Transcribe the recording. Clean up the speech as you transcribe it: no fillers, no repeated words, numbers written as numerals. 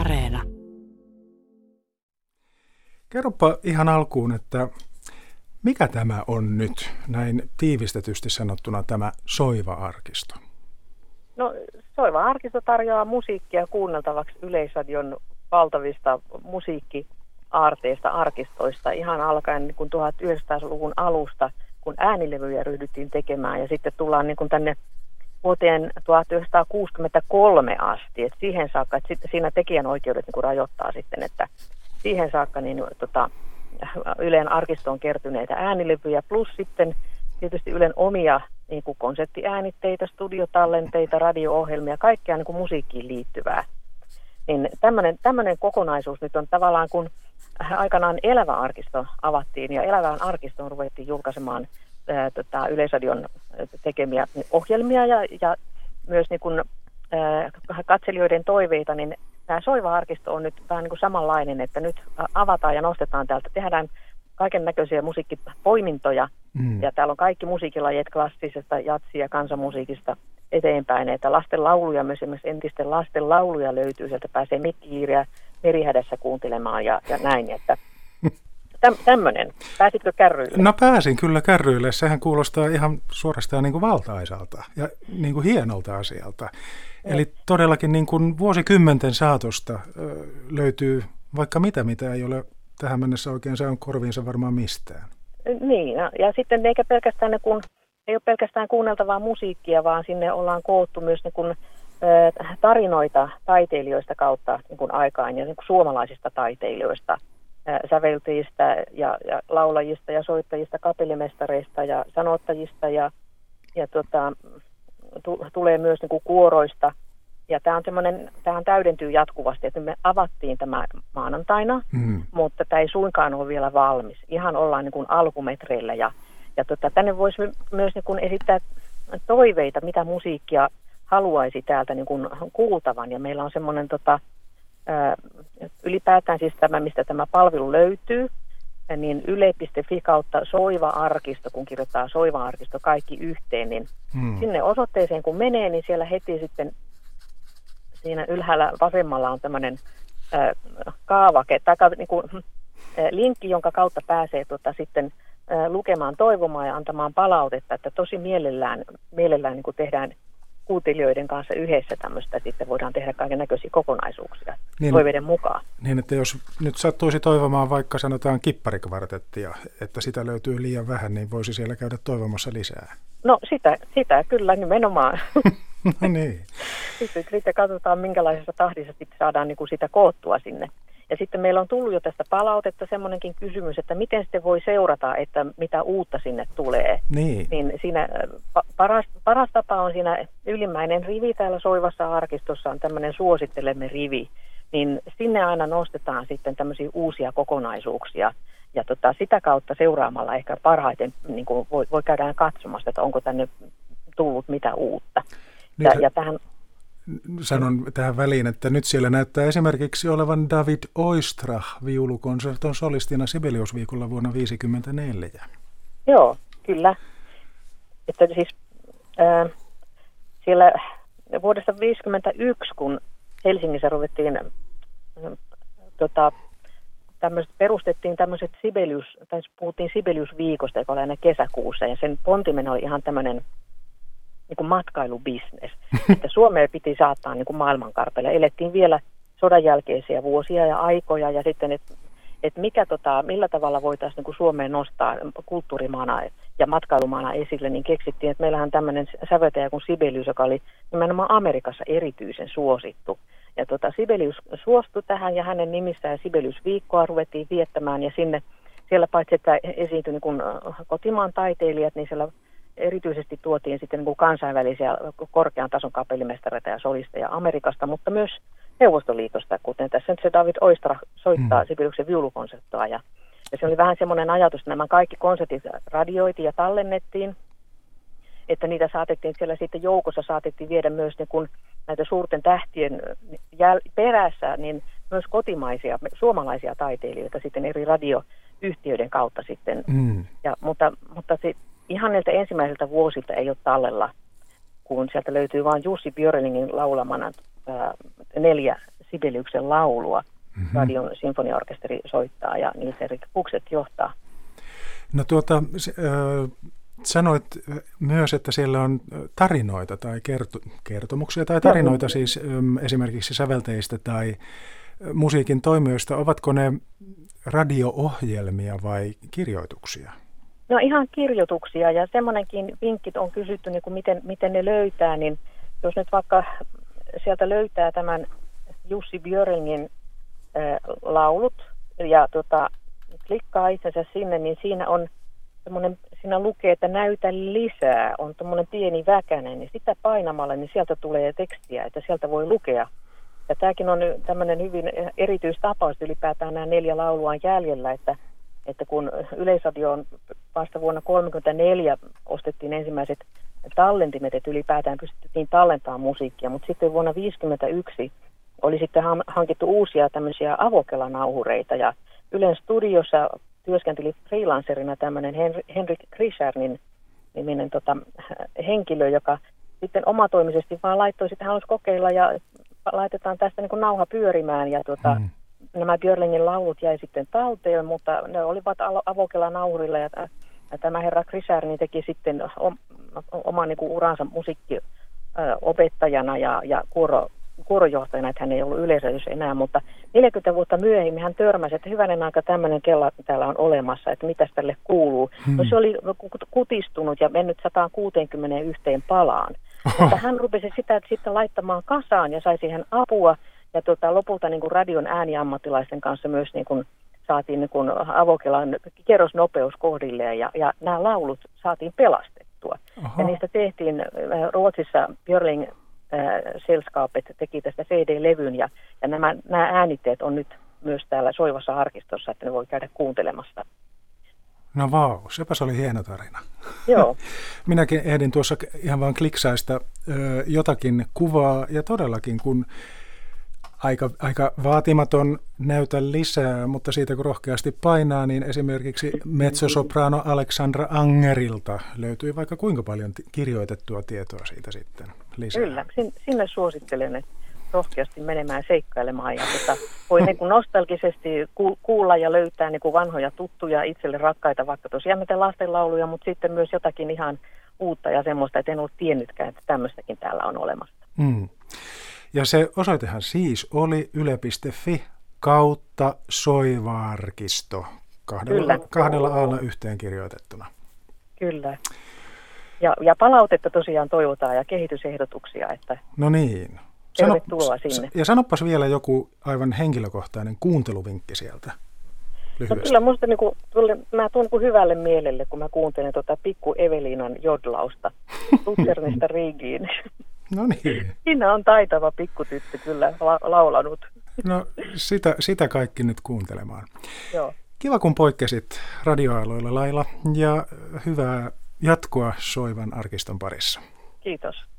Areena. Kerropa ihan alkuun, että mikä tämä on nyt, näin tiivistetysti sanottuna, tämä Soiva-arkisto? No, Soiva-arkisto tarjoaa musiikkia kuunneltavaksi Yleisradion valtavista musiikkiaarteista, arkistoista, ihan alkaen niin kuin 1900-luvun alusta, kun äänilevyjä ryhdyttiin tekemään, ja sitten tullaan niin kuin tänne vuoteen 1963 asti, että siihen saakka, että sitten siinä tekijänoikeudet niin kuin rajoittaa sitten, että siihen saakka niin, Ylen arkistoon kertyneitä äänilevyjä, plus sitten tietysti Ylen omia niin kuin konseptiäänitteitä, studiotallenteita, radio-ohjelmia, kaikkea niin kuin musiikkiin liittyvää. Niin tämmöinen kokonaisuus nyt on tavallaan, kun aikanaan Elävä arkisto avattiin ja Elävään arkistoon ruvettiin julkaisemaan Yleisradion tekemiä ohjelmia ja myös niin kuin, katselijoiden toiveita, niin tämä Soiva-arkisto on nyt vähän niin kuin samanlainen, että nyt avataan ja nostetaan täältä, tehdään kaiken näköisiä musiikkipoimintoja, ja täällä on kaikki musiikilajit klassisesta, jatsia, kansanmusiikista eteenpäin, että lasten lauluja, myös esimerkiksi entisten lasten lauluja löytyy, sieltä pääsee mikkihiiriä merihädässä kuuntelemaan ja näin, että tämmöinen. Pääsitkö kärryille? No pääsin kyllä kärryille, sehän kuulostaa ihan suorastaan niin kuin valtaisalta ja niin kuin hienolta asialta. Eli todellakin niin kuin vuosikymmenten saatosta löytyy vaikka mitä ei ole tähän mennessä oikein saanut korviinsa varmaan mistään. Niin, ja sitten eikä pelkästään ne kun, ei ole pelkästään kuunneltavaa musiikkia, vaan sinne ollaan koottu myös niin kuin tarinoita taiteilijoista kautta niin kuin aikaan ja niin kuin suomalaisista taiteilijoista, säveltäjistä ja laulajista ja soittajista, kapellimestareista ja sanottajista tulee myös niin kuin kuoroista. Ja tämähän täydentyy jatkuvasti, että me avattiin tämä maanantaina, mutta tämä ei suinkaan ole vielä valmis. Ihan ollaan niin kuin alkumetreillä ja tänne voisi myös niin kuin esittää toiveita, mitä musiikkia haluaisi täältä niin kuin kuultavan. Ja meillä on semmoinen ylipäätään siis tämä, mistä tämä palvelu löytyy, niin yle.fi kautta Soiva-arkisto, kun kirjoittaa Soiva-arkisto kaikki yhteen, niin sinne osoitteeseen kun menee, niin siellä heti sitten siinä ylhäällä vasemmalla on tämmöinen kaavake, tai niin kuin, linkki, jonka kautta pääsee sitten lukemaan, toivomaan ja antamaan palautetta, että tosi mielellään niin kuin tehdään kuuntelijoiden kanssa yhdessä tämmöistä, sitten voidaan tehdä kaiken näköisiä kokonaisuuksia niin, toiveiden mukaan. Niin, että jos nyt sattuisi toivomaan vaikka sanotaan kipparikvartettia, että sitä löytyy liian vähän, niin voisi siellä käydä toivomassa lisää. No sitä kyllä nimenomaan. No niin. Sitten katsotaan, minkälaisessa tahdissa sitten saadaan niin kuin sitä koottua sinne. Ja sitten meillä on tullut jo tästä palautetta semmoinenkin kysymys, että miten sitten voi seurata, että mitä uutta sinne tulee. Niin siinä paras tapa on siinä ylimmäinen rivi täällä Soivassa arkistossa on tämmöinen suosittelemme rivi. Niin sinne aina nostetaan sitten tämmöisiä uusia kokonaisuuksia. Ja sitä kautta seuraamalla ehkä parhaiten niin kuin voi käydään katsomassa, että onko tänne tullut mitä uutta. Sanon tähän väliin, että nyt siellä näyttää esimerkiksi olevan David Oistrakh viulukonserton solistina Sibelius-viikolla vuonna 1954. Joo, kyllä. Että siis siellä vuodesta 1951, kun Helsingissä ruvettiin perustettiin tämmöiset Sibelius, tai puhuttiin Sibelius-viikosta, joka oli aina kesäkuussa, ja sen pontimen oli ihan tämmöinen niin kuin matkailubisnes. Että Suomea piti saattaa niin kuin maailmankartalle. Elettiin vielä sodan jälkeisiä vuosia ja aikoja ja sitten, että millä tavalla voitaisiin niin kuin Suomeen nostaa kulttuurimaana ja matkailumaana esille, niin keksittiin, että meillähän tämmöinen säveltäjä kuin Sibelius, joka oli nimenomaan Amerikassa erityisen suosittu. Ja Sibelius suostui tähän ja hänen nimissään Sibelius-viikkoa ruvettiin viettämään ja siellä paitsi, että esiintyi niin kuin kotimaan taiteilijat, niin siellä erityisesti tuotiin sitten niin kuin kansainvälisiä korkean tason kapellimestareita ja solisteja Amerikasta, mutta myös Neuvostoliitosta, kuten tässä nyt se David Oistrakh soittaa Sibeliuksen viulukonserttoa. Ja se oli vähän semmoinen ajatus, että nämä kaikki konsertit radioitiin ja tallennettiin, että niitä saatettiin siellä sitten joukossa viedä myös niin kuin näitä suurten tähtien perässä, niin myös kotimaisia, suomalaisia taiteilijoita sitten eri radioyhtiöiden kautta sitten. Mutta se ihan näiltä ensimmäisiltä vuosilta ei ole tallella, kun sieltä löytyy vain Jussi Björlingin laulamana 4 Sibeliuksen laulua. Mm-hmm. Radion sinfoniaorkesteri soittaa ja Nils Erik Pukset johtaa. No sanoit myös, että siellä on tarinoita tai kertomuksia tai tarinoita siis esimerkiksi sävelteistä tai musiikin toimijoista. Ovatko ne radio-ohjelmia vai kirjoituksia? No ihan kirjoituksia ja semmoinenkin vinkit on kysytty, niin kuin miten ne löytää, niin jos nyt vaikka sieltä löytää tämän Jussi Björlingin laulut ja klikkaa itsensä sinne, niin siinä on siinä lukee, että näytä lisää, on tommoinen pieni väkänen, niin sitä painamalla niin sieltä tulee tekstiä, että sieltä voi lukea. Ja tämäkin on tämmöinen hyvin erityistapaus, ylipäätään nämä 4 laulua on jäljellä, että kun Yleisradioon vasta vuonna 1934 ostettiin ensimmäiset tallentimet, että ylipäätään pystyttiin tallentamaan musiikkia, mutta sitten vuonna 1951 oli sitten hankittu uusia tämmöisiä avokelanauhureita ja Ylen studiossa työskenteli freelancerina tämmöinen Henrik Grishar niminen henkilö, joka sitten omatoimisesti vaan laittoi, että hän halusi kokeilla ja laitetaan tästä niin kuin nauha pyörimään ja nämä Björlingin laulut jäi sitten talteen, mutta ne olivat avokelanauhurilla ja tämä herra Grishar niin teki sitten oman niin kuin uransa musiikkiopettajana ja kuorojohtajana, että hän ei ollut yleisössä enää, mutta 40 vuotta myöhemmin hän törmäsi, että hyvänen aika tämmöinen kella täällä on olemassa, että mitäs tälle kuuluu. No se oli kutistunut ja mennyt 161 palaan. Mutta hän rupesi sitä sitten laittamaan kasaan ja sai siihen apua ja lopulta niin kuin radion ääniammattilaisten kanssa myös niin kuin saatiin niin kuin avokelan kerrosnopeus kohdilleen ja nämä laulut saatiin pelastettua. Oho. Ja niistä tehtiin Ruotsissa Björling Selskapet teki tästä CD-levyn ja nämä äänitteet on nyt myös täällä Soivassa arkistossa, että ne voi käydä kuuntelemassa. No vau, sepä se oli hieno tarina. Joo. Minäkin ehdin tuossa ihan vaan kliksaista jotakin kuvaa ja todellakin kun aika vaatimaton näytä lisää, mutta siitä kun rohkeasti painaa, niin esimerkiksi mezzosoprano Alexandra Angerilta löytyy vaikka kuinka paljon kirjoitettua tietoa siitä sitten lisää. Kyllä, sinne suosittelen, että rohkeasti menemään seikkailemaan ja voi niin kuin nostalgisesti kuulla ja löytää niin kuin vanhoja tuttuja itselle rakkaita, vaikka tosiaan mitä lastenlauluja, mutta sitten myös jotakin ihan uutta ja semmoista, että en ole tiennytkään, että tämmöistäkin täällä on olemassa. Mm. Ja se osoitehan siis oli yle.fi/Soiva arkisto, kahdella aalla yhteen kirjoitettuna. Kyllä. Ja palautetta tosiaan toivotaan ja kehitysehdotuksia. Että no niin. Tervetuloa sinne. Ja sanopas vielä joku aivan henkilökohtainen kuunteluvinkki sieltä. Lyhyesti. No kyllä minusta mä tunnen hyvälle mielelle, kun mä kuuntelen pikku Eveliinan jodlausta Lutsernista Riigiin. No niin. Siinä on taitava pikkutyttö kyllä laulanut. No sitä kaikki nyt kuuntelemaan. Joo. Kiva kun poikkesit radioaaloilla lailla ja hyvää jatkoa Soivan arkiston parissa. Kiitos.